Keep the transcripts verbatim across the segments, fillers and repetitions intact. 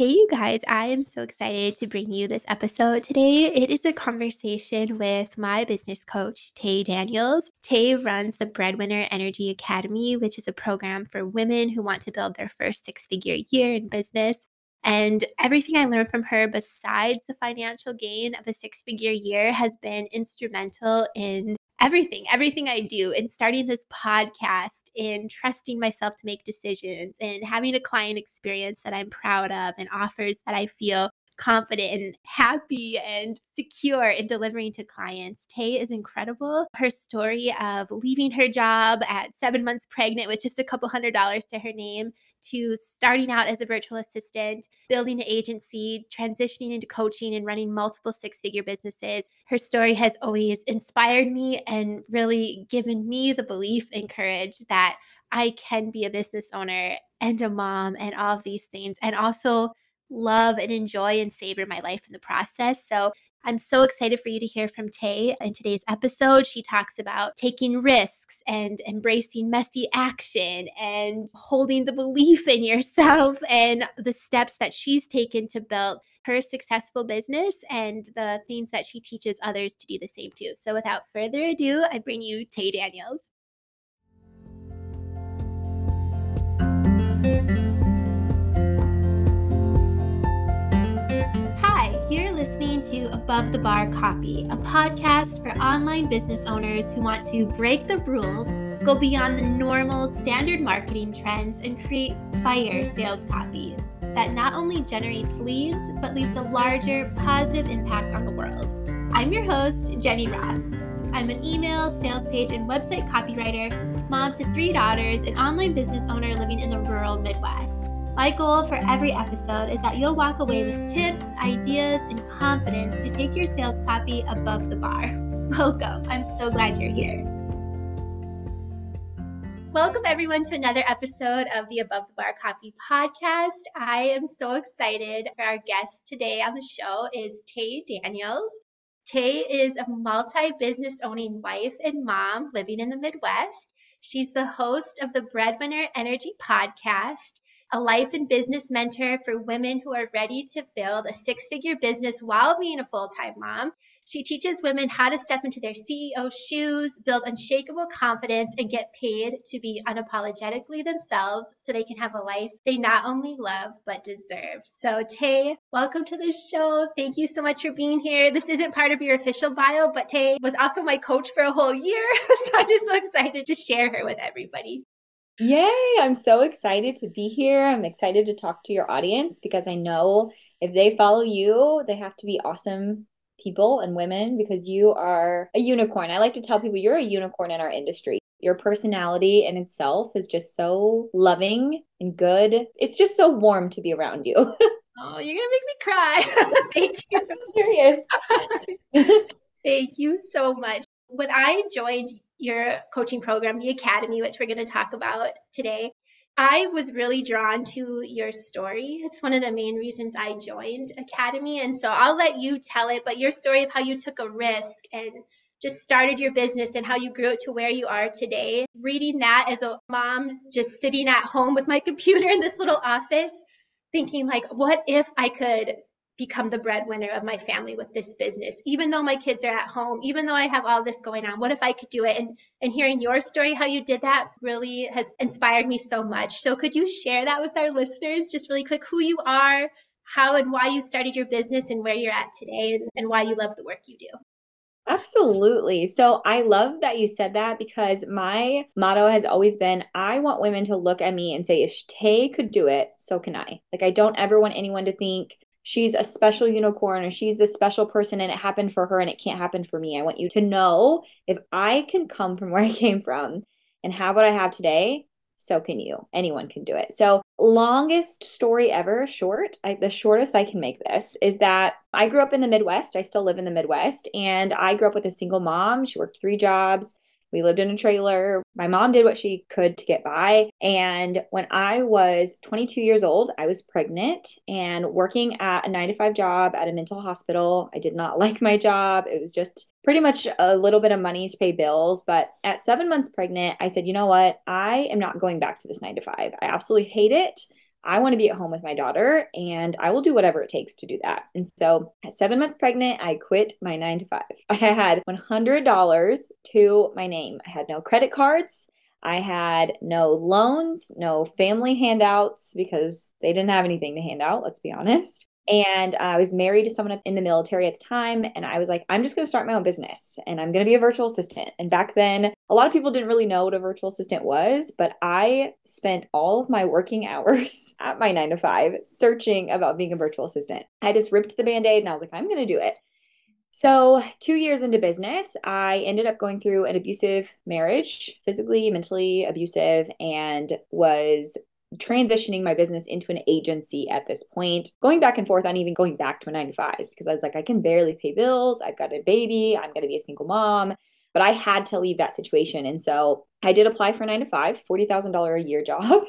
Hey, you guys, I am so excited to bring you this episode today. It is a conversation with my business coach, Tay Daniels. Tay runs the Breadwinner Energy Academy, which is a program for women who want to build their first six-figure year in business. And everything I learned from her besides the financial gain of a six-figure year has been instrumental in Everything, everything I do, in starting this podcast, in trusting myself to make decisions, and having a client experience that I'm proud of and offers that I feel confident and happy and secure in delivering to clients. Tay is incredible. Her story of leaving her job at seven months pregnant with just a couple hundred dollars to her name, to starting out as a virtual assistant, building an agency, transitioning into coaching and running multiple six-figure businesses. Her story has always inspired me and really given me the belief and courage that I can be a business owner and a mom and all of these things, and also love and enjoy and savor my life in the process. So I'm so excited for you to hear from Tay in today's episode. She talks about taking risks and embracing messy action and holding the belief in yourself and the steps that she's taken to build her successful business and the things that she teaches others to do the same too. So without further ado, I bring you Tay Daniels. Above the Bar Copy, a podcast for online business owners who want to break the rules, go beyond the normal standard marketing trends, and create fire sales copy that not only generates leads, but leaves a larger positive impact on the world. I'm your host, Jenny Roth. I'm an email, sales page, and website copywriter, mom to three daughters, and online business owner living in the rural Midwest. My goal for every episode is that you'll walk away with tips, ideas, and confidence to take your sales copy above the bar. Welcome. I'm so glad you're here. Welcome, everyone, to another episode of the Above the Bar Copy podcast. I am so excited for our guest today on the show is Tay Daniels. Tay is a multi-business owning wife and mom living in the Midwest. She's the host of the Breadwinner Energy Podcast, a life and business mentor for women who are ready to build a six-figure business while being a full-time mom. She teaches women how to step into their C E O shoes, build unshakable confidence, and get paid to be unapologetically themselves so they can have a life they not only love, but deserve. So Tay, welcome to the show. Thank you so much for being here. This isn't part of your official bio, but Tay was also my coach for a whole year. So I'm just so excited to share her with everybody. Yay! I'm so excited to be here. I'm excited to talk to your audience because I know if they follow you, they have to be awesome people and women because you are a unicorn. I like to tell people you're a unicorn in our industry. Your personality in itself is just so loving and good. It's just so warm to be around you. Oh, you're going to make me cry. Thank you. I'm so serious. Thank you so much. When I joined your coaching program, the Academy, which we're going to talk about today, I was really drawn to your story. It's one of the main reasons I joined Academy. And so I'll let you tell it, but your story of how you took a risk and just started your business and how you grew it to where you are today. Reading that as a mom, just sitting at home with my computer in this little office, thinking like, what if I could become the breadwinner of my family with this business, even though my kids are at home, even though I have all this going on, what if I could do it? And and hearing your story, how you did that really has inspired me so much. So could you share that with our listeners, just really quick, who you are, how and why you started your business and where you're at today and, and why you love the work you do? Absolutely. So I love that you said that because my motto has always been, I want women to look at me and say, if Tay could do it, so can I. Like, I don't ever want anyone to think she's a special unicorn or she's the special person and it happened for her and it can't happen for me. I want you to know if I can come from where I came from and have what I have today, so can you. Anyone can do it. So longest story ever, short, I, the shortest I can make this is that I grew up in the Midwest. I still live in the Midwest and I grew up with a single mom. She worked three jobs. We lived in a trailer. My mom did what she could to get by. And when I was twenty-two years old, I was pregnant and working at a nine to five job at a mental hospital. I did not like my job. It was just pretty much a little bit of money to pay bills. But at seven months pregnant, I said, you know what? I am not going back to this nine to five. I absolutely hate it. I want to be at home with my daughter and I will do whatever it takes to do that. And so at seven months pregnant, I quit my nine to five. I had one hundred dollars to my name. I had no credit cards. I had no loans, no family handouts because they didn't have anything to hand out. Let's be honest. And I was married to someone in the military at the time. And I was like, I'm just going to start my own business and I'm going to be a virtual assistant. And back then, a lot of people didn't really know what a virtual assistant was, but I spent all of my working hours at my nine to five searching about being a virtual assistant. I just ripped the Band-Aid and I was like, I'm going to do it. So two years into business, I ended up going through an abusive marriage, physically, mentally abusive, and was transitioning my business into an agency at this point, going back and forth on even going back to a nine to five because I was like, I can barely pay bills. I've got a baby. I'm going to be a single mom, but I had to leave that situation. And so I did apply for a nine to five, forty thousand dollars a year job.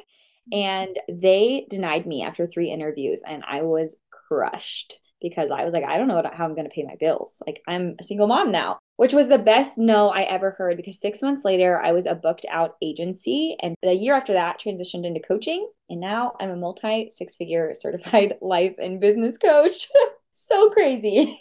And they denied me after three interviews and I was crushed because I was like, I don't know how I'm going to pay my bills. Like I'm a single mom now, which was the best no I ever heard because six months later, I was a booked out agency. And the year after that transitioned into coaching. And now I'm a multi six figure certified life and business coach. So crazy.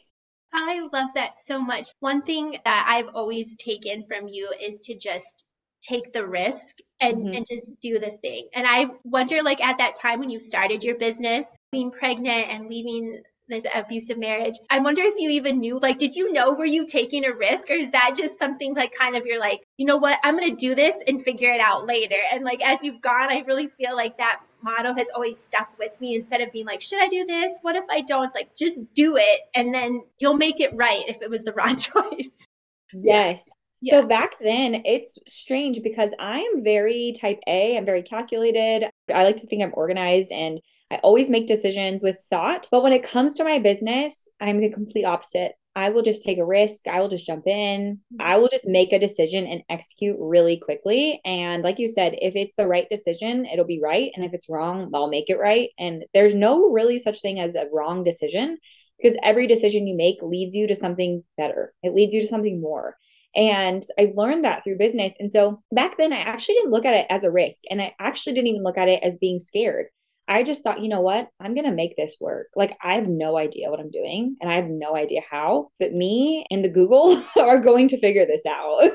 I love that so much. One thing that I've always taken from you is to just take the risk and, mm-hmm. and just do the thing. And I wonder, like at that time when you started your business, being pregnant and leaving this abusive marriage, I wonder if you even knew, like, did you know, were you taking a risk or is that just something like kind of you're like, you know what, I'm going to do this and figure it out later. And like, as you've gone, I really feel like that motto has always stuck with me instead of being like, should I do this? What if I don't? It's like, just do it. And then you'll make it right if it was the wrong choice. Yes. Yeah. So back then it's strange because I am very type A. I'm very calculated. I like to think I'm organized and I always make decisions with thought, but when it comes to my business, I'm the complete opposite. I will just take a risk. I will just jump in. I will just make a decision and execute really quickly. And like you said, if it's the right decision, it'll be right. And if it's wrong, I'll make it right. And there's no really such thing as a wrong decision because every decision you make leads you to something better. It leads you to something more. And I've learned that through business. And so back then I actually didn't look at it as a risk and I actually didn't even look at it as being scared. I just thought, you know what, I'm going to make this work. Like, I have no idea what I'm doing and I have no idea how, but me and the Google are going to figure this out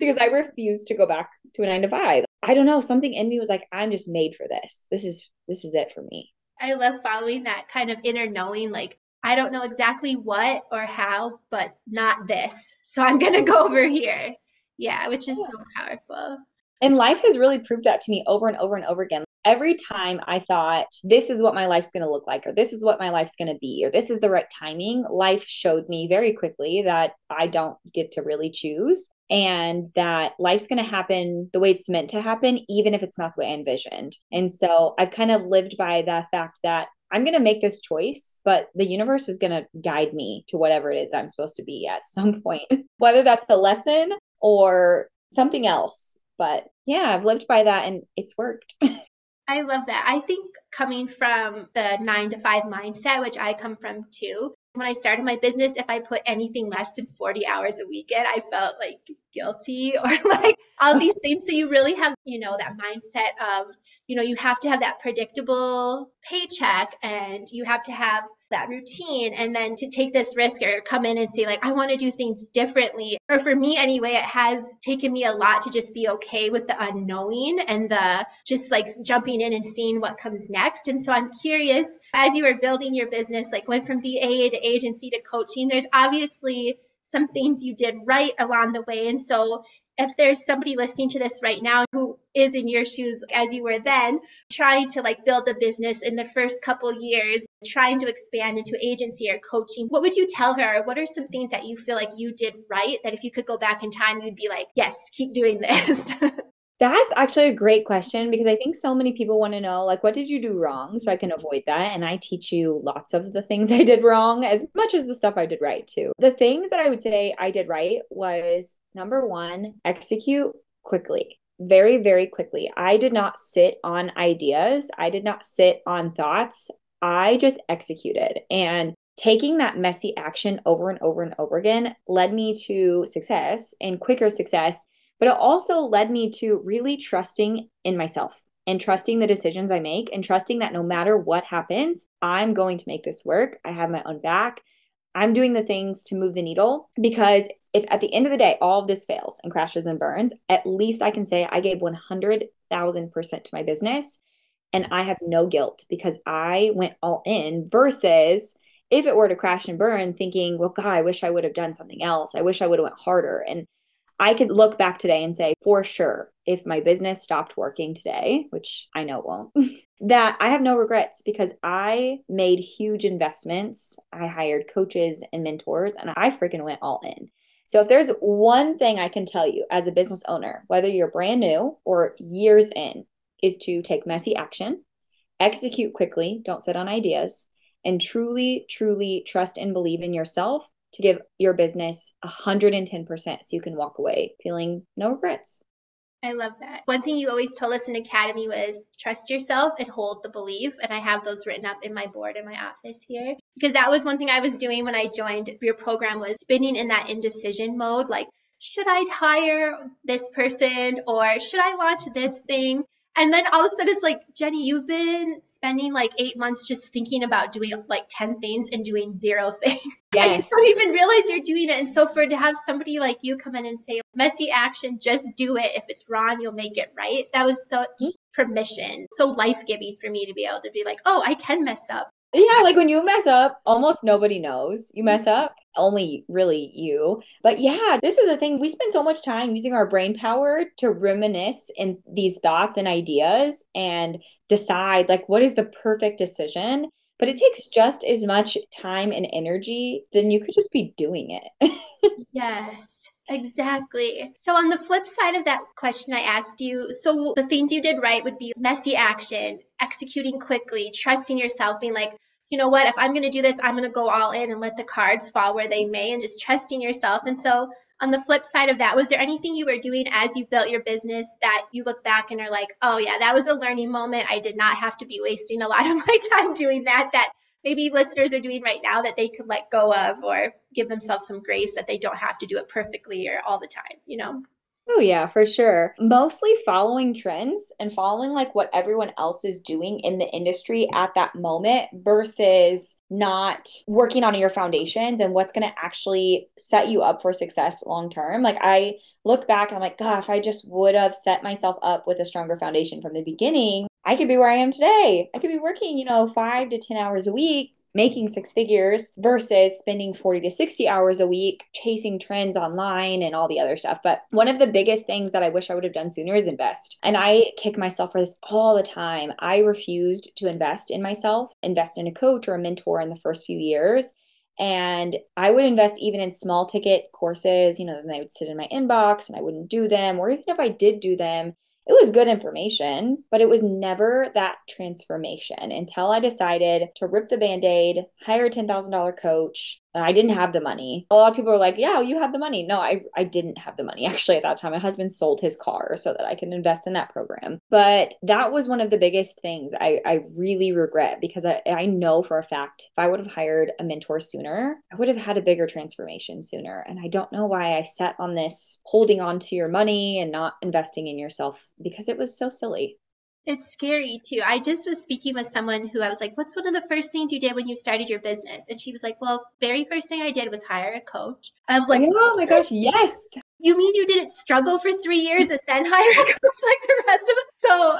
because I refuse to go back to a nine to five. I don't know. Something in me was like, I'm just made for this. This is, this is it for me. I love following that kind of inner knowing, like, I don't know exactly what or how, but not this. So I'm going to go over here. Yeah. Which is so powerful. And life has really proved that to me over and over and over again. Every time I thought, this is what my life's going to look like, or this is what my life's going to be, or this is the right timing, life showed me very quickly that I don't get to really choose and that life's going to happen the way it's meant to happen, even if it's not the way I envisioned. And so I've kind of lived by the fact that I'm going to make this choice, but the universe is going to guide me to whatever it is I'm supposed to be at some point, whether that's a lesson or something else. But yeah, I've lived by that and it's worked. I love that. I think coming from the nine to five mindset, which I come from too, when I started my business, if I put anything less than forty hours a week in, I felt like guilty or like all these things. So you really have, you know, that mindset of, you know, you have to have that predictable paycheck and you have to have that routine. And then to take this risk or come in and say like, I want to do things differently. Or for me anyway, it has taken me a lot to just be okay with the unknowing and the just like jumping in and seeing what comes next. And so I'm curious, as you were building your business, like went from V A to agency to coaching, there's obviously some things you did right along the way. And so if there's somebody listening to this right now who is in your shoes as you were then, trying to like build a business in the first couple years, trying to expand into agency or coaching, what would you tell her? What are some things that you feel like you did right that if you could go back in time, you'd be like, yes, keep doing this? That's actually a great question because I think so many people want to know, like, what did you do wrong so I can avoid that? And I teach you lots of the things I did wrong as much as the stuff I did right too. The things that I would say I did right was number one, execute quickly, very, very quickly. I did not sit on ideas. I did not sit on thoughts. I just executed. And taking that messy action over and over and over again led me to success and quicker success. But it also led me to really trusting in myself and trusting the decisions I make and trusting that no matter what happens, I'm going to make this work. I have my own back. I'm doing the things to move the needle, because if at the end of the day, all of this fails and crashes and burns, at least I can say I gave one hundred thousand percent to my business and I have no guilt because I went all in, versus if it were to crash and burn, thinking, well, God, I wish I would have done something else. I wish I would have went harder. And I could look back today and say, for sure, if my business stopped working today, which I know it won't, that I have no regrets because I made huge investments. I hired coaches and mentors and I freaking went all in. So if there's one thing I can tell you as a business owner, whether you're brand new or years in, is to take messy action, execute quickly, don't sit on ideas, and truly, truly trust and believe in yourself to give your business one hundred ten percent so you can walk away feeling no regrets. I love that. One thing you always told us in Academy was trust yourself and hold the belief. And I have those written up in my board in my office here, because that was one thing I was doing when I joined your program, was spinning in that indecision mode. Like, should I hire this person or should I launch this thing? And then all of a sudden it's like, Jenny, you've been spending like eight months just thinking about doing like ten things and doing zero things. Yes. And you don't even realize you're doing it. And so for to have somebody like you come in and say, messy action, just do it. If it's wrong, you'll make it right. That was such mm-hmm. permission. So life-giving for me to be able to be like, oh, I can mess up. Yeah, like when you mess up, almost nobody knows you mess up, only really you. But yeah, this is the thing. We spend so much time using our brain power to reminisce in these thoughts and ideas and decide like what is the perfect decision. But it takes just as much time and energy, then you could just be doing it. Yes. Exactly. So on the flip side of that question I asked you, so the things you did right would be messy action, executing quickly, trusting yourself, being like, you know what, if I'm going to do this, I'm going to go all in and let the cards fall where they may, and just trusting yourself. And so on the flip side of that, was there anything you were doing as you built your business that you look back and are like, oh yeah, that was a learning moment. I did not have to be wasting a lot of my time doing that, that maybe listeners are doing right now that they could let go of, or give themselves some grace that they don't have to do it perfectly or all the time, you know? Oh yeah, for sure. Mostly following trends and following like what everyone else is doing in the industry at that moment, versus not working on your foundations and what's going to actually set you up for success long-term. Like I look back and I'm like, gosh, if I just would have set myself up with a stronger foundation from the beginning, I could be where I am today. I could be working, you know, five to ten hours a week, making six figures, versus spending forty to sixty hours a week chasing trends online and all the other stuff. But one of the biggest things that I wish I would have done sooner is invest. And I kick myself for this all the time. I refused to invest in myself, invest in a coach or a mentor in the first few years. And I would invest even in small ticket courses, you know, and they would sit in my inbox and I wouldn't do them. Or even if I did do them, it was good information, but it was never that transformation until I decided to rip the Band-Aid, hire a ten thousand dollars coach. I didn't have the money. A lot of people are like, yeah, you have the money. No, I I didn't have the money. Actually, at that time, my husband sold his car so that I can invest in that program. But that was one of the biggest things I, I really regret, because I, I know for a fact, if I would have hired a mentor sooner, I would have had a bigger transformation sooner. And I don't know why I sat on this holding on to your money and not investing in yourself, because it was so silly. It's scary too. I just was speaking with someone who I was like, what's one of the first things you did when you started your business? And she was like, well, very first thing I did was hire a coach. And I was like, oh my gosh, yes. You mean you didn't struggle for three years and then hire a coach like the rest of us? So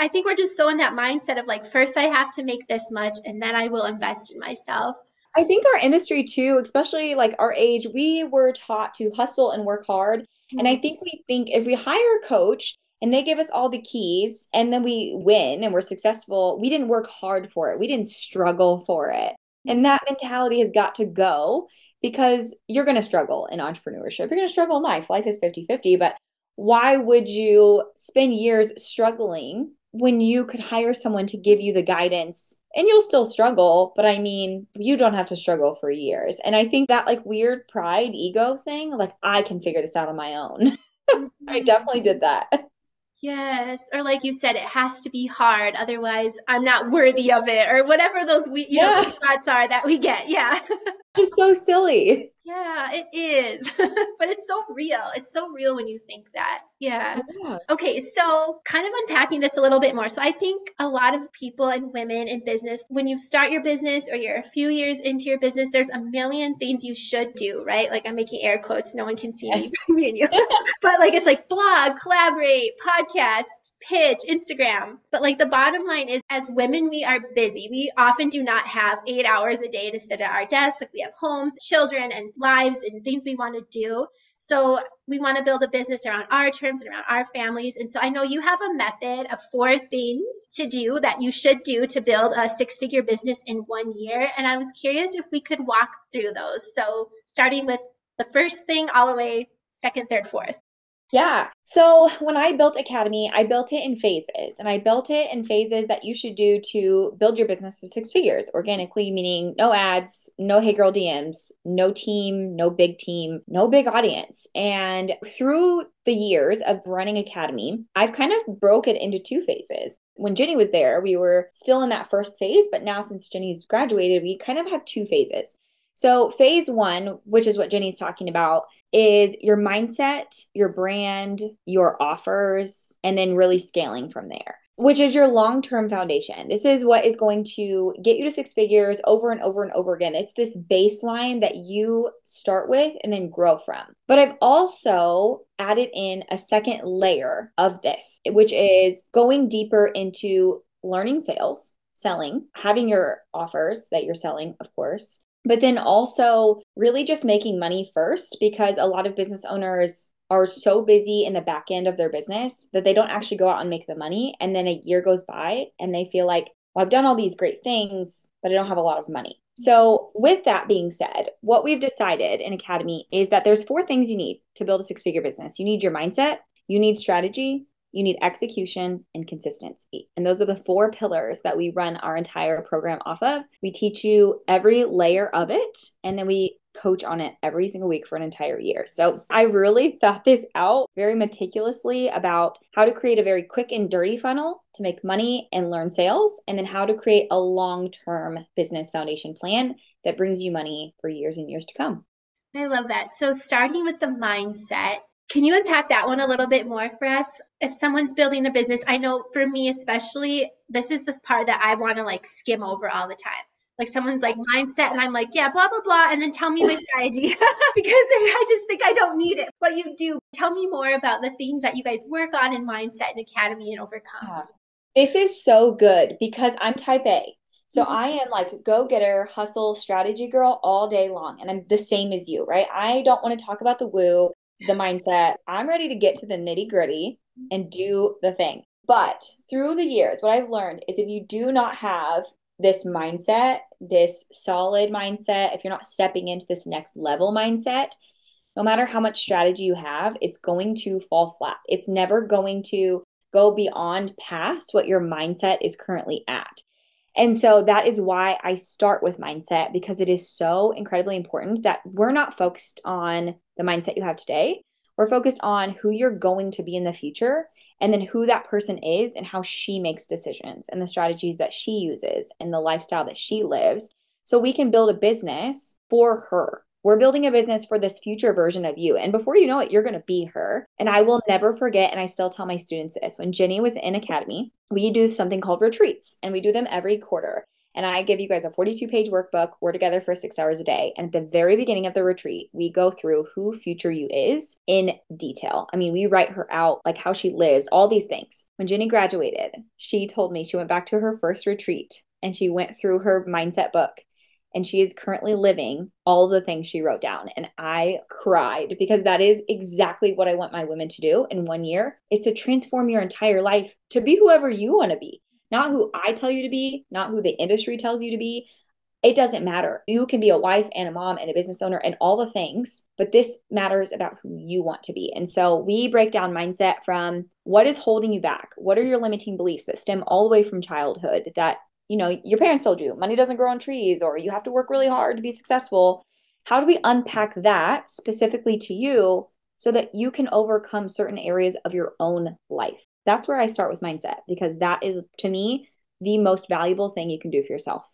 I think we're just so in that mindset of like, first I have to make this much and then I will invest in myself. I think our industry too, especially like our age, we were taught to hustle and work hard. Mm-hmm. And I think we think if we hire a coach, and they give us all the keys and then we win and we're successful, we didn't work hard for it. We didn't struggle for it. And that mentality has got to go, because you're going to struggle in entrepreneurship. You're going to struggle in life. Life is fifty-fifty, but why would you spend years struggling when you could hire someone to give you the guidance? And you'll still struggle, but I mean, you don't have to struggle for years. And I think that like weird pride, ego thing, like I can figure this out on my own. I definitely did that. Yes. Or like you said, it has to be hard. Otherwise, I'm not worthy of it, or whatever those we, you yeah. know, those thoughts are that we get. Yeah. is so silly. Yeah, it is. But it's so real. It's so real when you think that. Yeah. yeah. Okay. So kind of unpacking this a little bit more. So I think a lot of people and women in business, when you start your business or you're a few years into your business, there's a million things you should do, right? Like I'm making air quotes. No one can see yes. me. And you. But like, it's like blog, collaborate, podcast, pitch, Instagram. But like the bottom line is as women, we are busy. We often do not have eight hours a day to sit at our desk. Like we have homes, children, and lives and things we want to do. So we want to build a business around our terms and around our families. And so I know you have a method of four things to do that you should do to build a six-figure business in one year. And I was curious if we could walk through those. So starting with the first thing all the way second, third, fourth. Yeah. So when I built Academy, I built it in phases and I built it in phases that you should do to build your business to six figures organically, meaning no ads, no Hey Girl D Ms, no team, no big team, no big audience. And through the years of running Academy, I've kind of broke it into two phases. When Jenny was there, we were still in that first phase, but now since Jenny's graduated, we kind of have two phases. So phase one, which is what Jenny's talking about, is your mindset, your brand, your offers, and then really scaling from there, which is your long-term foundation. This is what is going to get you to six figures over and over and over again. It's this baseline that you start with and then grow from. But I've also added in a second layer of this, which is going deeper into learning sales, selling, having your offers that you're selling, of course, but then also really just making money first, because a lot of business owners are so busy in the back end of their business that they don't actually go out and make the money. And then a year goes by and they feel like, well, I've done all these great things, but I don't have a lot of money. So with that being said, what we've decided in Academy is that there's four things you need to build a six-figure business. You need your mindset, you need strategy, you need execution and consistency. And those are the four pillars that we run our entire program off of. We teach you every layer of it, and then we coach on it every single week for an entire year. So I really thought this out very meticulously about how to create a very quick and dirty funnel to make money and learn sales, and then how to create a long-term business foundation plan that brings you money for years and years to come. I love that. So starting with the mindset, can you unpack that one a little bit more for us? If someone's building a business, I know for me especially, this is the part that I want to like skim over all the time. Like someone's like mindset and I'm like, yeah, blah, blah, blah. And then tell me my strategy because I just think I don't need it. But you do. Tell me more about the things that you guys work on in mindset and Academy and overcome. This is so good because I'm type A. So mm-hmm. I am like go-getter, hustle, strategy girl all day long. And I'm the same as you, right? I don't want to talk about the woo. The mindset, I'm ready to get to the nitty gritty and do the thing. But through the years, what I've learned is if you do not have this mindset, this solid mindset, if you're not stepping into this next level mindset, no matter how much strategy you have, it's going to fall flat. It's never going to go beyond past what your mindset is currently at. And so that is why I start with mindset, because it is so incredibly important that we're not focused on the mindset you have today. We're focused on who you're going to be in the future and then who that person is and how she makes decisions and the strategies that she uses and the lifestyle that she lives. So we can build a business for her. We're building a business for this future version of you. And before you know it, you're going to be her. And I will never forget, and I still tell my students this, when Jenny was in Academy, we do something called retreats, and we do them every quarter. And I give you guys a forty-two page workbook. We're together for six hours a day. And at the very beginning of the retreat, we go through who future you is in detail. I mean, we write her out, like how she lives, all these things. When Jenny graduated, she told me she went back to her first retreat and she went through her mindset book. And she is currently living all the things she wrote down. And I cried because that is exactly what I want my women to do in one year is to transform your entire life to be whoever you want to be, not who I tell you to be, not who the industry tells you to be. It doesn't matter. You can be a wife and a mom and a business owner and all the things, but this matters about who you want to be. And so we break down mindset from what is holding you back? What are your limiting beliefs that stem all the way from childhood that you know, your parents told you money doesn't grow on trees or you have to work really hard to be successful. How do we unpack that specifically to you so that you can overcome certain areas of your own life? That's where I start with mindset because that is, to me, the most valuable thing you can do for yourself.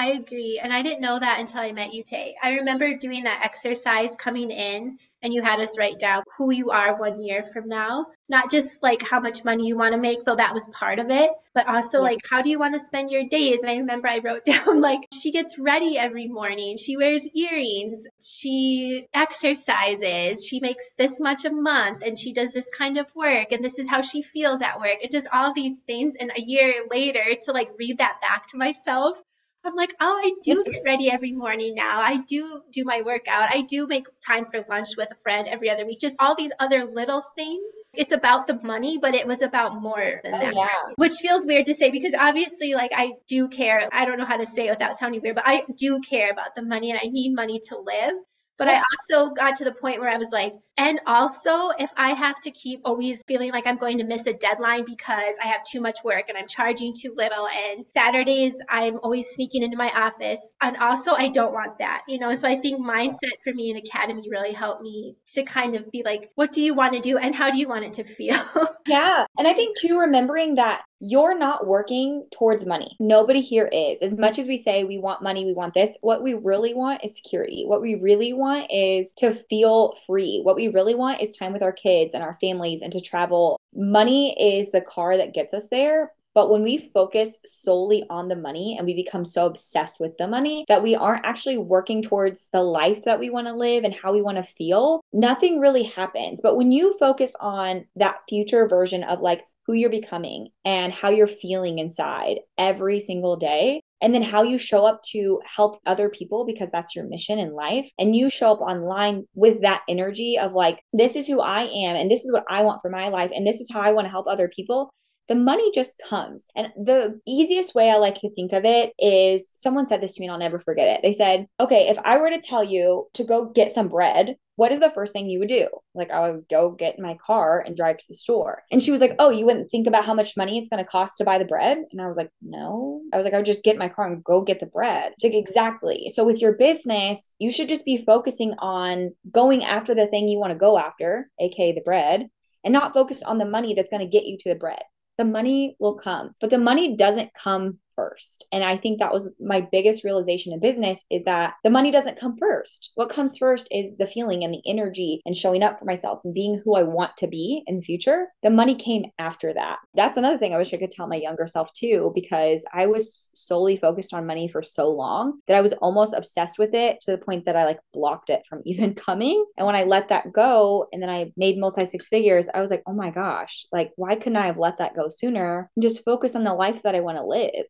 I agree. And I didn't know that until I met you, Tay. I remember doing that exercise coming in, and you had us write down who you are one year from now, not just like how much money you want to make, though that was part of it, but also yeah. like, how do you want to spend your days? And I remember I wrote down, like, she gets ready every morning. She wears earrings. She exercises. She makes this much a month, and she does this kind of work. And this is how she feels at work. It does all these things. And a year later, to like read that back to myself, I'm like, oh, I do get ready every morning now. I do do my workout. I do make time for lunch with a friend every other week. Just all these other little things. It's about the money, but it was about more than oh, that. Yeah. Which feels weird to say, because obviously, like, I do care. I don't know how to say it without sounding weird, but I do care about the money, and I need money to live. But I also got to the point where I was like, and also if I have to keep always feeling like I'm going to miss a deadline because I have too much work and I'm charging too little, and Saturdays I'm always sneaking into my office, and also I don't want that, you know? And so I think mindset for me in Academy really helped me to kind of be like, what do you want to do and how do you want it to feel? Yeah. And I think too, remembering that you're not working towards money. Nobody here is. As much as we say we want money, we want this, what we really want is security. What we really want is to feel free. What we really want is time with our kids and our families and to travel. Money is the car that gets us there. But when we focus solely on the money and we become so obsessed with the money that we aren't actually working towards the life that we want to live and how we want to feel, nothing really happens. But when you focus on that future version of like, who you're becoming and how you're feeling inside every single day, and then how you show up to help other people, because that's your mission in life. And you show up online with that energy of like, this is who I am, and this is what I want for my life, and this is how I want to help other people. The money just comes. And the easiest way I like to think of it is, someone said this to me and I'll never forget it. They said, okay, if I were to tell you to go get some bread, what is the first thing you would do? Like, I would go get in my car and drive to the store. And she was like, oh, you wouldn't think about how much money it's going to cost to buy the bread? And I was like, no. I was like, I would just get in my car and go get the bread. She's like, exactly. So with your business, you should just be focusing on going after the thing you want to go after, A K A the bread, and not focused on the money that's going to get you to the bread. The money will come, but the money doesn't come first. And I think that was my biggest realization in business, is that the money doesn't come first. What comes first is the feeling and the energy and showing up for myself and being who I want to be in the future. The money came after that. That's another thing I wish I could tell my younger self too, because I was solely focused on money for so long that I was almost obsessed with it to the point that I like blocked it from even coming. And when I let that go, and then I made multi six figures, I was like, oh my gosh, like, why couldn't I have let that go sooner and just focus on the life that I want to live?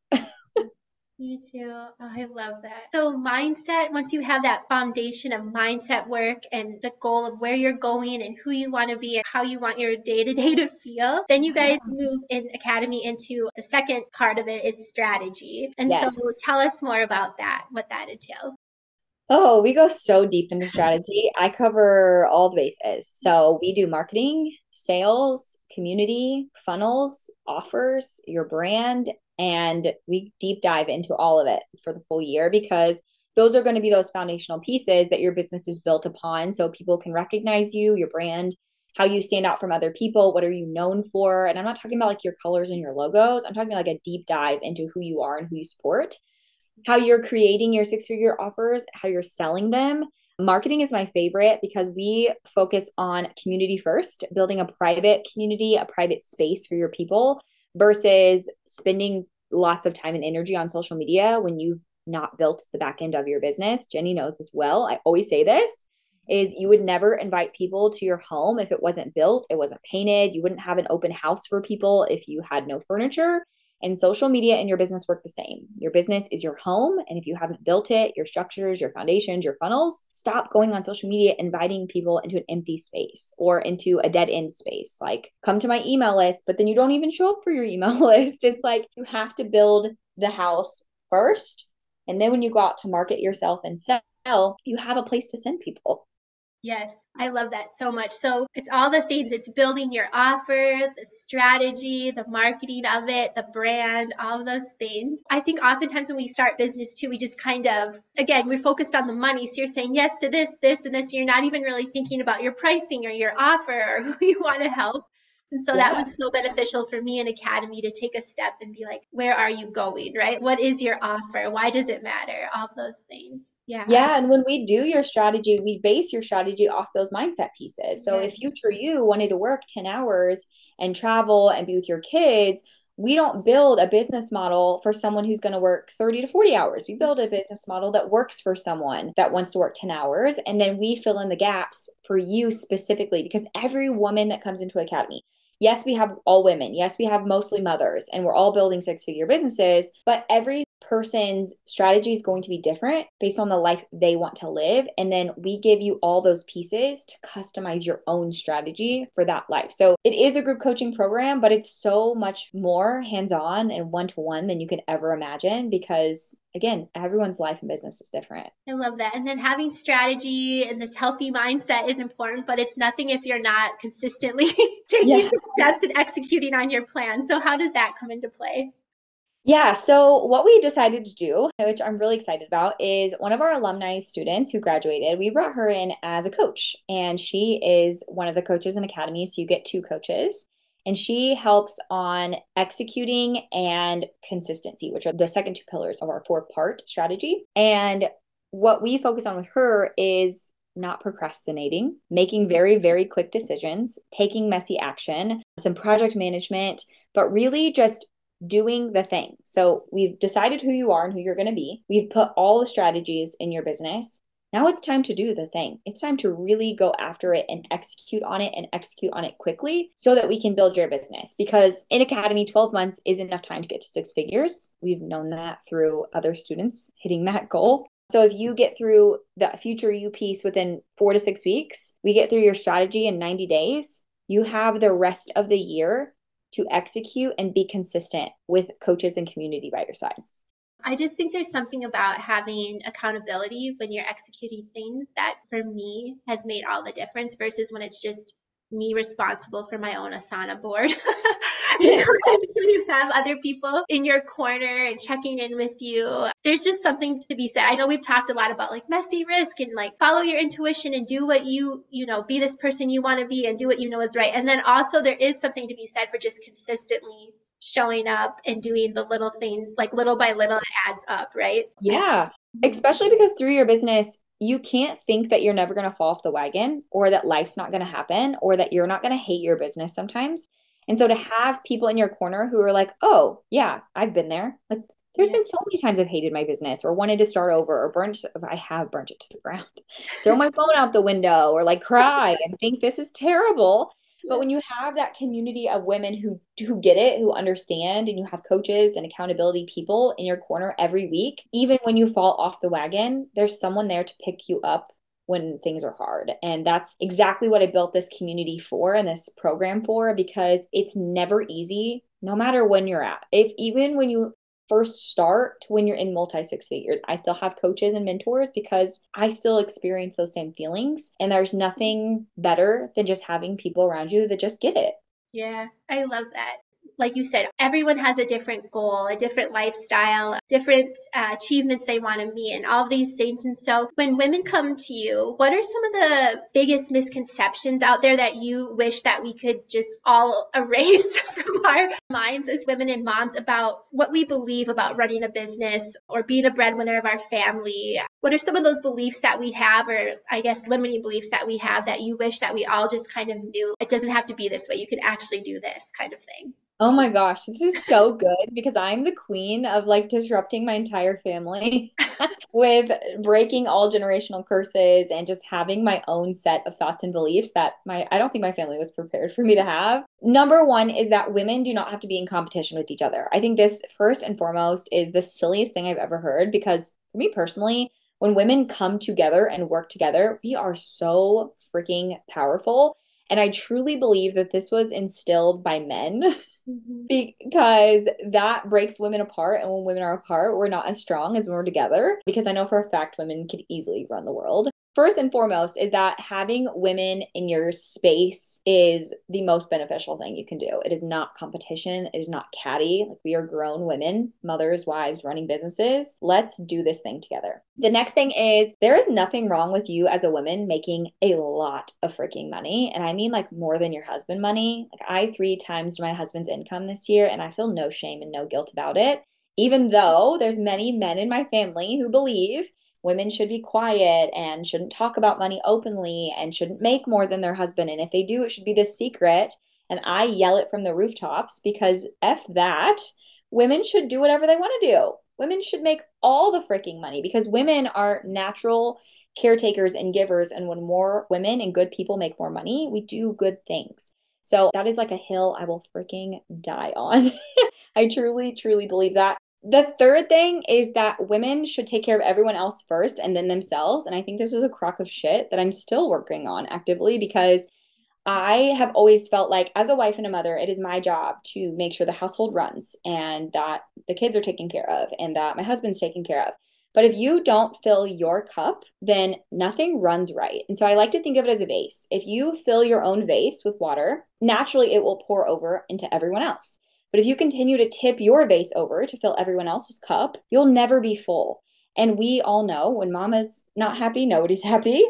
Me too. Oh, I love that. So mindset, once you have that foundation of mindset work and the goal of where you're going and who you want to be and how you want your day-to-day to feel, then you guys move in Academy into the second part of it is strategy. And yes. So tell us more about that, what that entails. Oh, we go so deep into strategy. I cover all the bases. So we do marketing, sales, community, funnels, offers, your brand. And we deep dive into all of it for the full year, because those are going to be those foundational pieces that your business is built upon. So people can recognize you, your brand, how you stand out from other people. What are you known for? And I'm not talking about like your colors and your logos. I'm talking like a deep dive into who you are and who you support, how you're creating your six-figure offers, how you're selling them. Marketing is my favorite because we focus on community first, building a private community, a private space for your people, versus spending lots of time and energy on social media when you've not built the back end of your business. Jenny knows this well. I always say this, is you would never invite people to your home if it wasn't built, it wasn't painted. You wouldn't have an open house for people if you had no furniture. And social media and your business work the same. Your business is your home. And if you haven't built it, your structures, your foundations, your funnels, stop going on social media, inviting people into an empty space or into a dead end space. Like, come to my email list, but then you don't even show up for your email list. It's like, you have to build the house first. And then when you go out to market yourself and sell, you have a place to send people. Yes, I love that so much. So it's all the things. It's building your offer, the strategy, the marketing of it, the brand, all of those things. I think oftentimes when we start business too, we just kind of, again, we're focused on the money. So you're saying yes to this, this, and this. You're not even really thinking about your pricing or your offer or who you want to help. And so yeah. that was so beneficial for me in Academy to take a step and be like, where are you going, right? What is your offer? Why does it matter? All those things. Yeah. Yeah. And when we do your strategy, we base your strategy off those mindset pieces. So yeah. if you, for you, wanted to work ten hours and travel and be with your kids, we don't build a business model for someone who's going to work thirty to forty hours. We build a business model that works for someone that wants to work ten hours. And then we fill in the gaps for you specifically, because every woman that comes into Academy, yes, we have all women. Yes, we have mostly mothers, and we're all building six-figure businesses, but every person's strategy is going to be different based on the life they want to live. And then we give you all those pieces to customize your own strategy for that life. So it is a group coaching program, but it's so much more hands-on and one-to-one than you could ever imagine, because again, everyone's life and business is different. I love that. And then having strategy and this healthy mindset is important, but it's nothing if you're not consistently taking yeah. the steps and executing on your plan. So how does that come into play? Yeah. So what we decided to do, which I'm really excited about, is one of our alumni students who graduated, we brought her in as a coach, and she is one of the coaches in Academy. So you get two coaches, and she helps on executing and consistency, which are the second two pillars of our four part strategy. And what we focus on with her is not procrastinating, making very, very quick decisions, taking messy action, some project management, but really just doing the thing. So we've decided who you are and who you're going to be. We've put all the strategies in your business. Now it's time to do the thing. It's time to really go after it and execute on it and execute on it quickly so that we can build your business. Because in Academy, twelve months is enough time to get to six figures. We've known that through other students hitting that goal. So if you get through the future you piece within four to six weeks, we get through your strategy in ninety days. You have the rest of the year to execute and be consistent with coaches and community by your side. I just think there's something about having accountability when you're executing things that, for me, has made all the difference versus when it's just me responsible for my own Asana board. You know, when you have other people in your corner and checking in with you, there's just something to be said. I know we've talked a lot about like messy risk and like follow your intuition and do what you, you know, be this person you want to be and do what you know is right. And then also there is something to be said for just consistently showing up and doing the little things, like little by little, it adds up, right? Yeah, especially because through your business, you can't think that you're never going to fall off the wagon, or that life's not going to happen, or that you're not going to hate your business sometimes. And so to have people in your corner who are like, oh yeah, I've been there. Like there's yeah. been so many times I've hated my business or wanted to start over or burnt, I have burnt it to the ground, throw my phone out the window or like cry and think this is terrible. But when you have that community of women who, who get it, who understand, and you have coaches and accountability people in your corner every week, even when you fall off the wagon, there's someone there to pick you up when things are hard. And that's exactly what I built this community for and this program for, because it's never easy, no matter when you're at. If even when you first start, when you're in multi six figures, I still have coaches and mentors because I still experience those same feelings. And there's nothing better than just having people around you that just get it. Yeah, I love that. Like you said, everyone has a different goal, a different lifestyle, different uh, achievements they want to meet, and all these things. And so when women come to you, what are some of the biggest misconceptions out there that you wish that we could just all erase from our minds as women and moms about what we believe about running a business or being a breadwinner of our family? What are some of those beliefs that we have, or I guess limiting beliefs that we have, that you wish that we all just kind of knew it doesn't have to be this way, you can actually do this kind of thing? Oh my gosh, this is so good, because I'm the queen of like disrupting my entire family with breaking all generational curses and just having my own set of thoughts and beliefs that my I don't think my family was prepared for me to have. Number one is that women do not have to be in competition with each other. I think this first and foremost is the silliest thing I've ever heard, because for me personally, when women come together and work together, we are so freaking powerful. And I truly believe that this was instilled by men. Because that breaks women apart. And when women are apart, we're not as strong as when we're together. Because I know for a fact, women could easily run the world. First and foremost is that having women in your space is the most beneficial thing you can do. It is not competition. It is not catty. Like, we are grown women, mothers, wives, running businesses. Let's do this thing together. The next thing is, there is nothing wrong with you as a woman making a lot of freaking money. And I mean, like, more than your husband money. Like, I three times my husband's income this year, and I feel no shame and no guilt about it. Even though there's many men in my family who believe women should be quiet and shouldn't talk about money openly and shouldn't make more than their husband. And if they do, it should be this secret. And I yell it from the rooftops, because F that. Women should do whatever they want to do. Women should make all the freaking money, because women are natural caretakers and givers. And when more women and good people make more money, we do good things. So that is like a hill I will freaking die on. I truly, truly believe that. The third thing is that women should take care of everyone else first and then themselves. And I think this is a crock of shit that I'm still working on actively, because I have always felt like, as a wife and a mother, it is my job to make sure the household runs and that the kids are taken care of and that my husband's taken care of. But if you don't fill your cup, then nothing runs right. And so I like to think of it as a vase. If you fill your own vase with water, naturally it will pour over into everyone else. But if you continue to tip your vase over to fill everyone else's cup, you'll never be full. And we all know when mama's not happy, nobody's happy.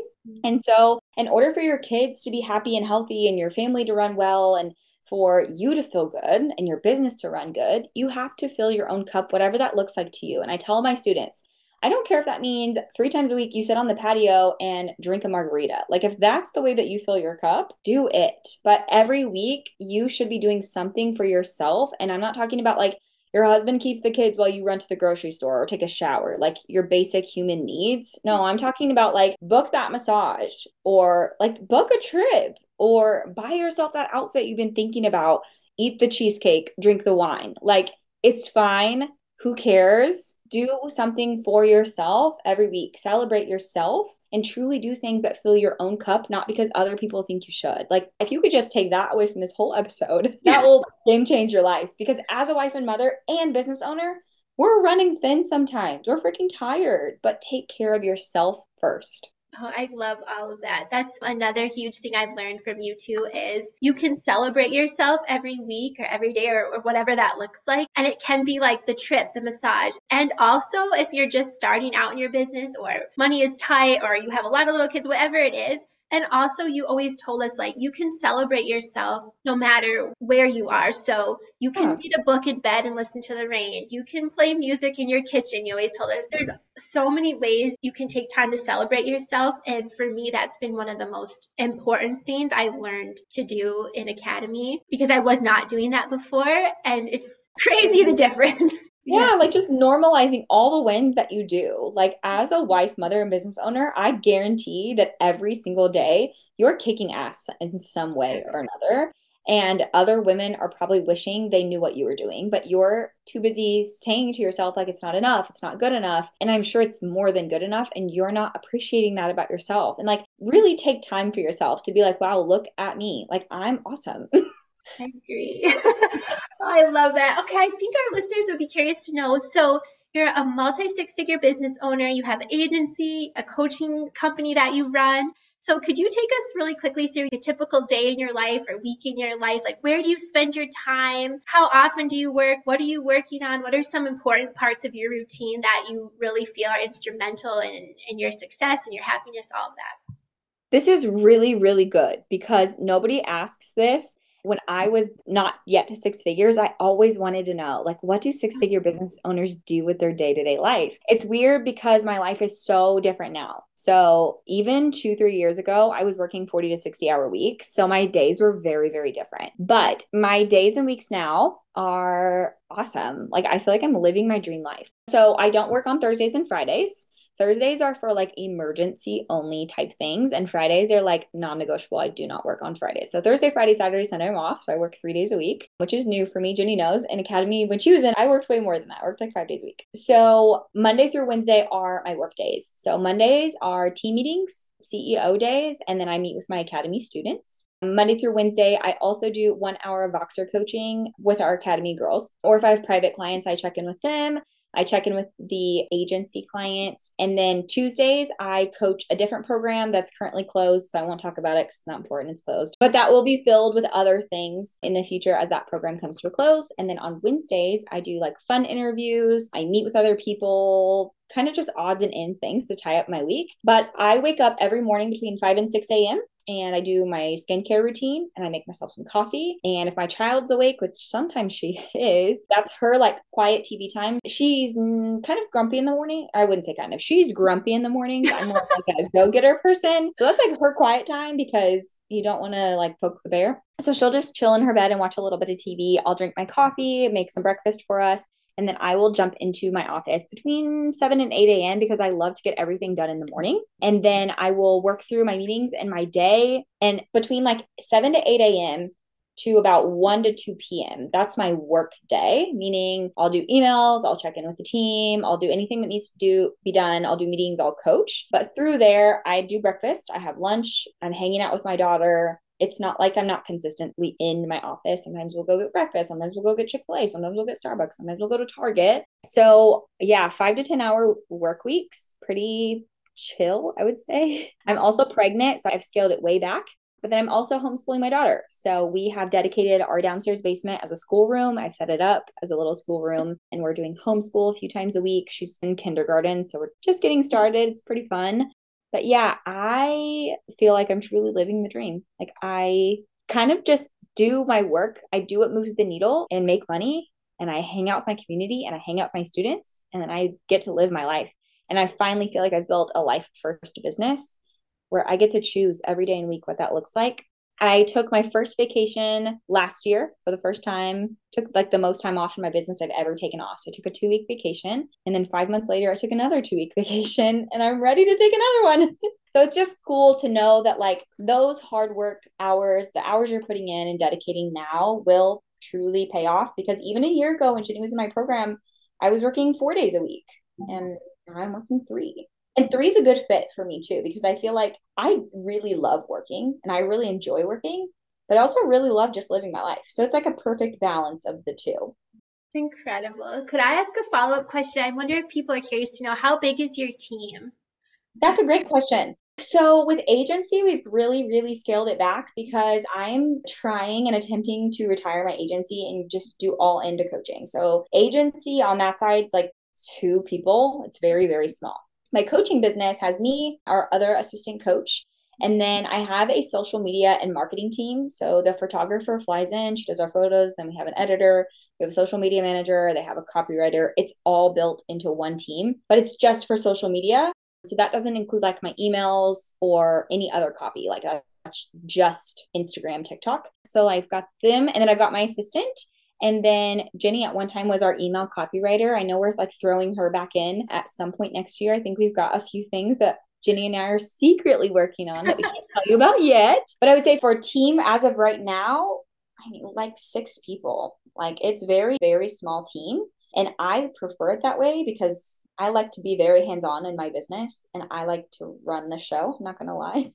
And so in order for your kids to be happy and healthy and your family to run well and for you to feel good and your business to run good, you have to fill your own cup, whatever that looks like to you. And I tell my students, I don't care if that means three times a week you sit on the patio and drink a margarita. Like, if that's the way that you fill your cup, do it. But every week you should be doing something for yourself. And I'm not talking about like your husband keeps the kids while you run to the grocery store or take a shower, like your basic human needs. No, I'm talking about like book that massage, or like book a trip, or buy yourself that outfit you've been thinking about, eat the cheesecake, drink the wine. Like, it's fine. Who cares? Do something for yourself every week. Celebrate yourself and truly do things that fill your own cup, not because other people think you should. Like, if you could just take that away from this whole episode, that will game change your life. Because as a wife and mother and business owner, we're running thin sometimes. We're freaking tired, but take care of yourself first. Oh, I love all of that. That's another huge thing I've learned from you too, is you can celebrate yourself every week or every day, or, or whatever that looks like. And it can be like the trip, the massage. And also, if you're just starting out in your business, or money is tight, or you have a lot of little kids, whatever it is. And also, you always told us, like, you can celebrate yourself no matter where you are. So you can yeah. read a book in bed and listen to the rain. You can play music in your kitchen. You always told us there's so many ways you can take time to celebrate yourself. And for me, that's been one of the most important things I've learned to do in Academy, because I was not doing that before. And it's crazy the difference. Yeah, like just normalizing all the wins that you do. Like, as a wife, mother, and business owner, I guarantee that every single day you're kicking ass in some way or another. And other women are probably wishing they knew what you were doing, but you're too busy saying to yourself, like, it's not enough, it's not good enough. And I'm sure it's more than good enough. And you're not appreciating that about yourself. And like, really take time for yourself to be like, wow, look at me. Like, I'm awesome. I agree. Oh, I love that. Okay, I think our listeners would be curious to know. So you're a multi six-figure business owner. You have an agency, a coaching company that you run. So could you take us really quickly through a typical day in your life or week in your life? Like, where do you spend your time? How often do you work? What are you working on? What are some important parts of your routine that you really feel are instrumental in, in your success and your happiness, all of that? This is really, really good, because nobody asks this. When I was not yet to six figures, I always wanted to know, like, what do six-figure business owners do with their day-to-day life? It's weird because my life is so different now. So even two, three years ago, I was working forty to sixty hour weeks. So my days were very, very different. But my days and weeks now are awesome. Like, I feel like I'm living my dream life. So I don't work on Thursdays and Fridays. Thursdays are for like emergency only type things. And Fridays are like non-negotiable. I do not work on Fridays. So Thursday, Friday, Saturday, Sunday, I'm off. So I work three days a week, which is new for me. Jenny knows. In Academy, when she was in, I worked way more than that. I worked like five days a week. So Monday through Wednesday are my work days. So Mondays are team meetings, C E O days, and then I meet with my Academy students. Monday through Wednesday, I also do one hour of Voxer coaching with our Academy girls. Or if I have private clients, I check in with them. I check in with the agency clients. And then Tuesdays, I coach a different program that's currently closed. So I won't talk about it because it's not important. It's closed. But that will be filled with other things in the future as that program comes to a close. And then on Wednesdays, I do like fun interviews. I meet with other people, kind of just odds and ends things to tie up my week. But I wake up every morning between five and six a.m. and I do my skincare routine and I make myself some coffee. And if my child's awake, which sometimes she is, that's her like quiet T V time. She's kind of grumpy in the morning. I wouldn't say kind of. She's grumpy in the morning. I'm more like a go-getter person. So that's like her quiet time because you don't want to like poke the bear. So she'll just chill in her bed and watch a little bit of T V. I'll drink my coffee, make some breakfast for us. And then I will jump into my office between seven and eight a.m. because I love to get everything done in the morning. And then I will work through my meetings and my day. And between like seven to eight a.m. to about one to two p.m. that's my work day, meaning I'll do emails, I'll check in with the team, I'll do anything that needs to do be done, I'll do meetings, I'll coach. But through there, I do breakfast, I have lunch, I'm hanging out with my daughter. It's not like I'm not consistently in my office. Sometimes we'll go get breakfast. Sometimes we'll go get Chick-fil-A. Sometimes we'll get Starbucks. Sometimes we'll go to Target. So yeah, five to ten hour work weeks, pretty chill, I would say. I'm also pregnant, so I've scaled it way back. But then I'm also homeschooling my daughter. So we have dedicated our downstairs basement as a schoolroom. I've set it up as a little schoolroom and we're doing homeschool a few times a week. She's in kindergarten, so we're just getting started. It's pretty fun. But yeah, I feel like I'm truly living the dream. Like I kind of just do my work. I do what moves the needle and make money. And I hang out with my community and I hang out with my students and then I get to live my life. And I finally feel like I've built a life first business where I get to choose every day and week what that looks like. I took my first vacation last year for the first time, took like the most time off in my business I've ever taken off. So I took a two week vacation. And then five months later, I took another two week vacation and I'm ready to take another one. So it's just cool to know that like those hard work hours, the hours you're putting in and dedicating now will truly pay off. Because even a year ago when Jenny was in my program, I was working four days a week and I'm working three. And three is a good fit for me too, because I feel like I really love working and I really enjoy working, but I also really love just living my life. So it's like a perfect balance of the two. It's incredible. Could I ask a follow-up question? I wonder if people are curious to know, how big is your team? That's a great question. So with agency, we've really, really scaled it back because I'm trying and attempting to retire my agency and just do all into coaching. So agency on that side, it's like two people. It's very, very small. My coaching business has me, our other assistant coach, and then I have a social media and marketing team. So the photographer flies in, she does our photos, then we have an editor, we have a social media manager, they have a copywriter. It's all built into one team, but it's just for social media. So that doesn't include like my emails or any other copy, like just Instagram, TikTok. So I've got them and then I've got my assistant. And then Jenny at one time was our email copywriter. I know we're like throwing her back in at some point next year. I think we've got a few things that Jenny and I are secretly working on that we can't tell you about yet. But I would say for a team as of right now, I mean, like six people. Like it's very, very small team. And I prefer it that way because I like to be very hands-on in my business and I like to run the show. I'm not going to lie.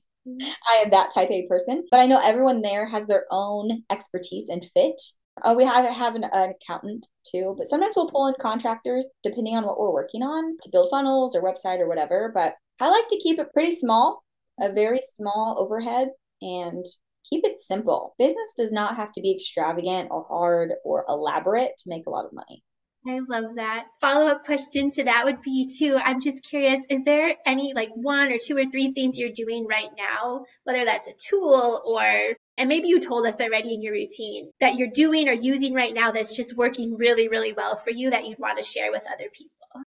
I am that type A person, but I know everyone there has their own expertise and fit. Uh, we have, have an, an accountant too, but sometimes we'll pull in contractors depending on what we're working on to build funnels or website or whatever. But I like to keep it pretty small, a very small overhead, and keep it simple. Business does not have to be extravagant or hard or elaborate to make a lot of money. I love that. Follow-up question to that would be too, I'm just curious, is there any like one or two or three things you're doing right now, whether that's a tool or, and maybe you told us already in your routine, that you're doing or using right now that's just working really, really well for you that you'd want to share with other people?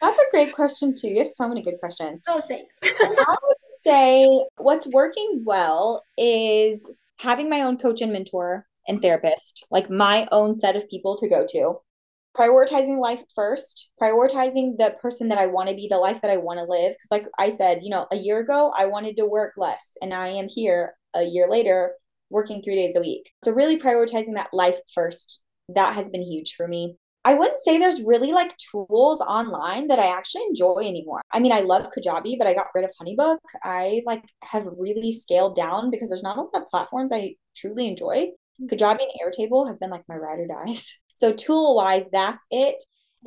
That's a great question too. You have so many good questions. Oh, thanks. I would say what's working well is having my own coach and mentor and therapist, like my own set of people to go to. Prioritizing life first, prioritizing the person that I want to be, the life that I want to live. Because like I said, you know, a year ago, I wanted to work less and I am here a year later working three days a week. So really prioritizing that life first, that has been huge for me. I wouldn't say there's really like tools online that I actually enjoy anymore. I mean, I love Kajabi, but I got rid of HoneyBook. I like have really scaled down because there's not a lot of platforms I truly enjoy. Kajabi and Airtable have been like my ride or dies. So tool wise, that's it.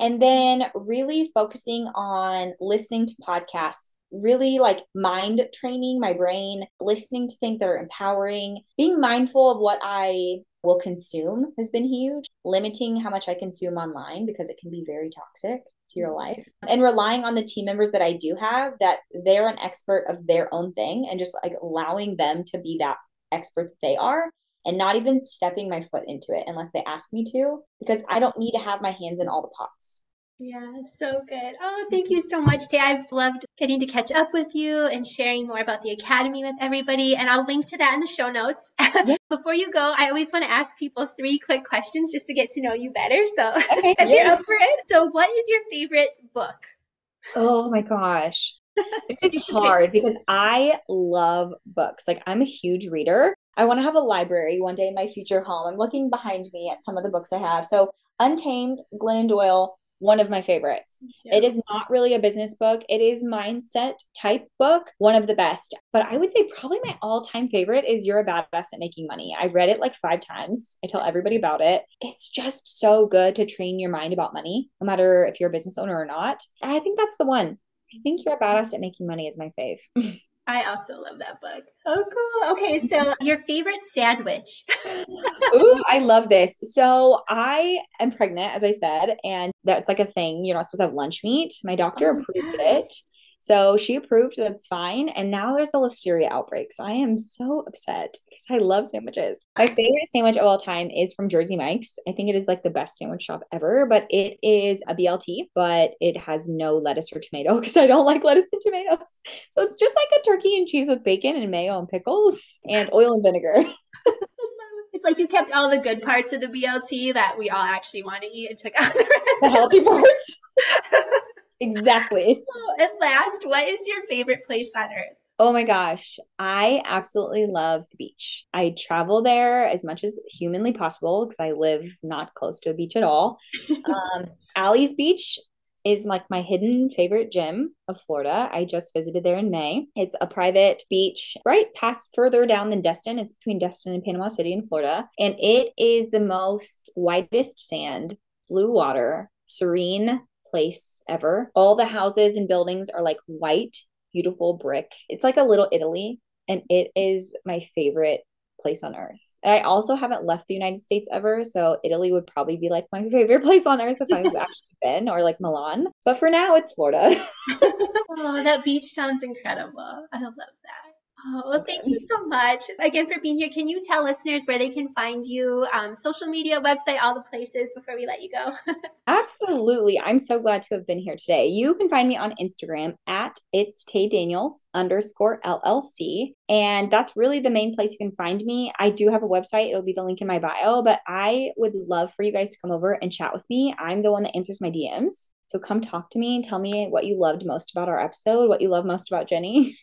And then really focusing on listening to podcasts, really like mind training my brain, listening to things that are empowering, being mindful of what I will consume has been huge, limiting how much I consume online because it can be very toxic to your life, and relying on the team members that I do have, that they're an expert of their own thing, and just like allowing them to be that expert that they are, and not even stepping my foot into it unless they ask me to, because I don't need to have my hands in all the pots. Yeah, so good. Oh, thank you so much, Tay. I've loved getting to catch up with you and sharing more about the Academy with everybody. And I'll link to that in the show notes. Yeah. Before you go, I always want to ask people three quick questions just to get to know you better. So okay, if yeah. you're up for it. So what is your favorite book? Oh my gosh. This is hard because I love books. Like, I'm a huge reader. I want to have a library one day in my future home. I'm looking behind me at some of the books I have. So Untamed, Glennon Doyle, one of my favorites. Yeah. It is not really a business book. It is mindset type book. One of the best. But I would say probably my all time favorite is You're a Badass at Making Money. I've read it like five times. I tell everybody about it. It's just so good to train your mind about money, no matter if you're a business owner or not. I think that's the one. I think You're a Badass at Making Money is my fave. I also love that book. Oh, cool. Okay, so your favorite sandwich. Ooh, I love this. So I am pregnant, as I said, and that's like a thing. You're not supposed to have lunch meat. My doctor oh, approved God. it. So she approved. That's fine. And now there's a listeria outbreak. So I am so upset because I love sandwiches. My favorite sandwich of all time is from Jersey Mike's. I think it is like the best sandwich shop ever, but it is a B L T, but it has no lettuce or tomato because I don't like lettuce and tomatoes. So it's just like a turkey and cheese with bacon and mayo and pickles and oil and vinegar. It's like you kept all the good parts of the B L T that we all actually want to eat and took out the rest. The healthy parts. Exactly. Oh, and last, what is your favorite place on earth? Oh my gosh. I absolutely love the beach. I travel there as much as humanly possible because I live not close to a beach at all. Um, Allie's Beach is like my hidden favorite gym of Florida. I just visited there in May. It's a private beach right past further down than Destin. It's between Destin and Panama City in Florida. And it is the most whitest sand, blue water, serene place ever. All the houses and buildings are like white, beautiful brick. It's like a little Italy, and it is my favorite place on earth. And I also haven't left the United States ever, so Italy would probably be like my favorite place on earth if I've actually been, or like Milan. But for now, it's Florida. Oh, that beach sounds incredible. I love that. Oh, well, thank you so much again for being here. Can you tell listeners where they can find you, um, social media, website, all the places before we let you go? Absolutely. I'm so glad to have been here today. You can find me on Instagram at it's tay daniels underscore L L C. And that's really the main place you can find me. I do have a website. It'll be the link in my bio, but I would love for you guys to come over and chat with me. I'm the one that answers my D Ms. So come talk to me and tell me what you loved most about our episode, what you love most about Jenny,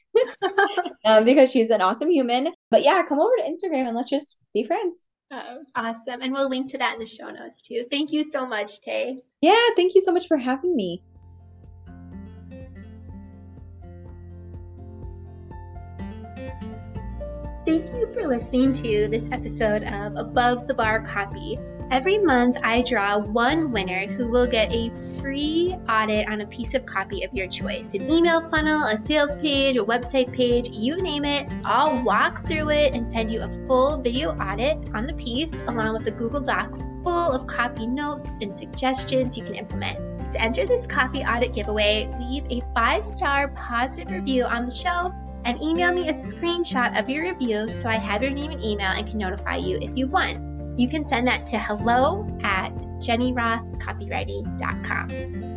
um, because she's an awesome human. But yeah, come over to Instagram and let's just be friends. Oh, awesome. And we'll link to that in the show notes too. Thank you so much, Tay. Yeah, thank you so much for having me. Thank you for listening to this episode of Above the Bar Copy. Every month, I draw one winner who will get a free audit on a piece of copy of your choice. An email funnel, a sales page, a website page, you name it. I'll walk through it and send you a full video audit on the piece, along with a Google Doc full of copy notes and suggestions you can implement. To enter this copy audit giveaway, leave a five-star positive review on the show and email me a screenshot of your review so I have your name and email and can notify you if you won. You can send that to hello at jenny roth copywriting dot com.